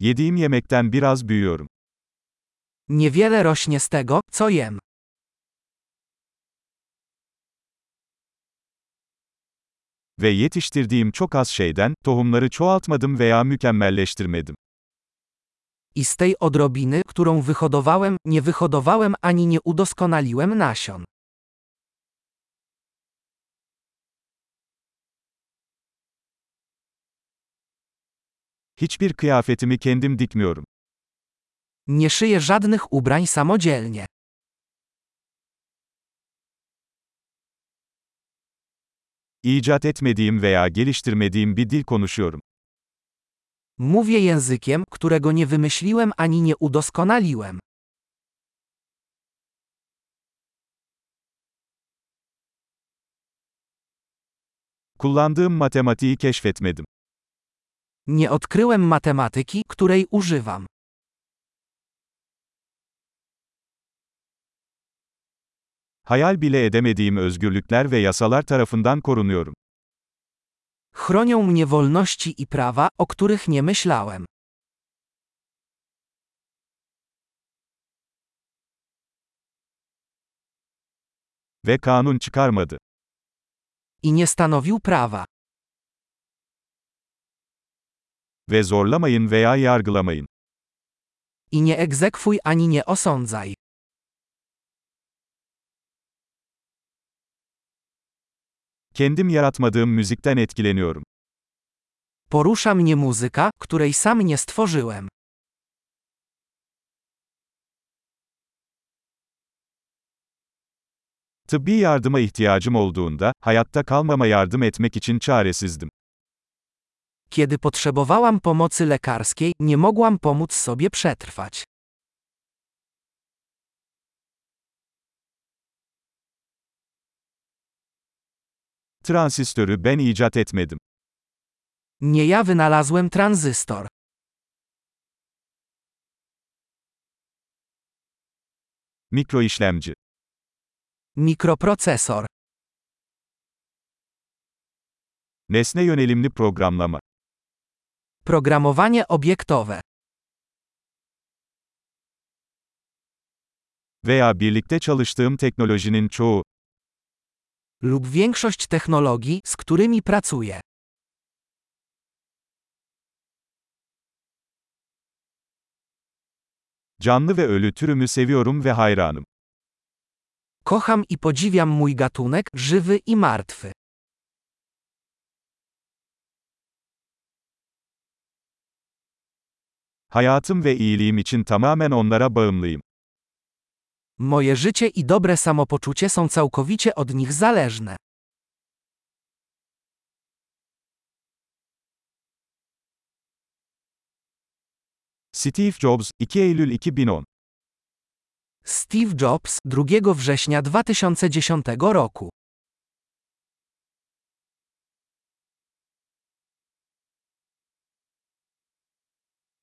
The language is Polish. Yediğim yemekten biraz büyüyorum. Niewiele rośnie z tego, co jem. Ve yetiştirdiğim çok az şeyden, tohumları çoğaltmadım veya mükemmelleştirmedim. I z tej odrobiny, którą wyhodowałem ani nie udoskonaliłem nasion. Hiçbir kıyafetimi kendim dikmiyorum. Nie szyję żadnych ubrań samodzielnie. İcat etmediğim veya geliştirmediğim bir dil konuşuyorum. Mówię językiem, którego nie wymyśliłem ani nie udoskonaliłem. Kullandığım matematiği keşfetmedim. Nie odkryłem matematyki, której używam. Hayal bile edemediğim özgürlükler ve yasalar tarafından korunuyorum. Chronią mnie wolności i prawa, o których nie myślałem. Ve kanun çıkarmadı. I nie stanowił prawa. Ve zorlamayın veya yargılamayın. I nie egzekwuj ani nie osądzaj. Kendim yaratmadığım müzikten etkileniyorum. Porusza mnie muzyka, której sam nie stworzyłem. Tıbbi yardıma ihtiyacım olduğunda, hayatta kalmama yardım etmek için çaresizdim. Kiedy potrzebowałam pomocy lekarskiej, nie mogłam pomóc sobie przetrwać. Transistörü ben icat etmedim. Nie ja wynalazłem tranzystor. Mikroişlemci. Mikroprocesor. Nesne yönelimli programlama. Programowanie obiektowe. Veya birlikte çalıştığım teknolojinin çoğu. Lub większość technologii, z którymi pracuję. Canlı ve ölü türümü seviyorum ve hayranım. Kocham i podziwiam mój gatunek, żywy i martwy. Hayatım ve iyiliğim için tamamen onlara bağımlıyım. Moje życie i dobre samopoczucie są całkowicie od nich zależne. Steve Jobs, 2 Eylül 2010. Steve Jobs, 2 września 2010 roku.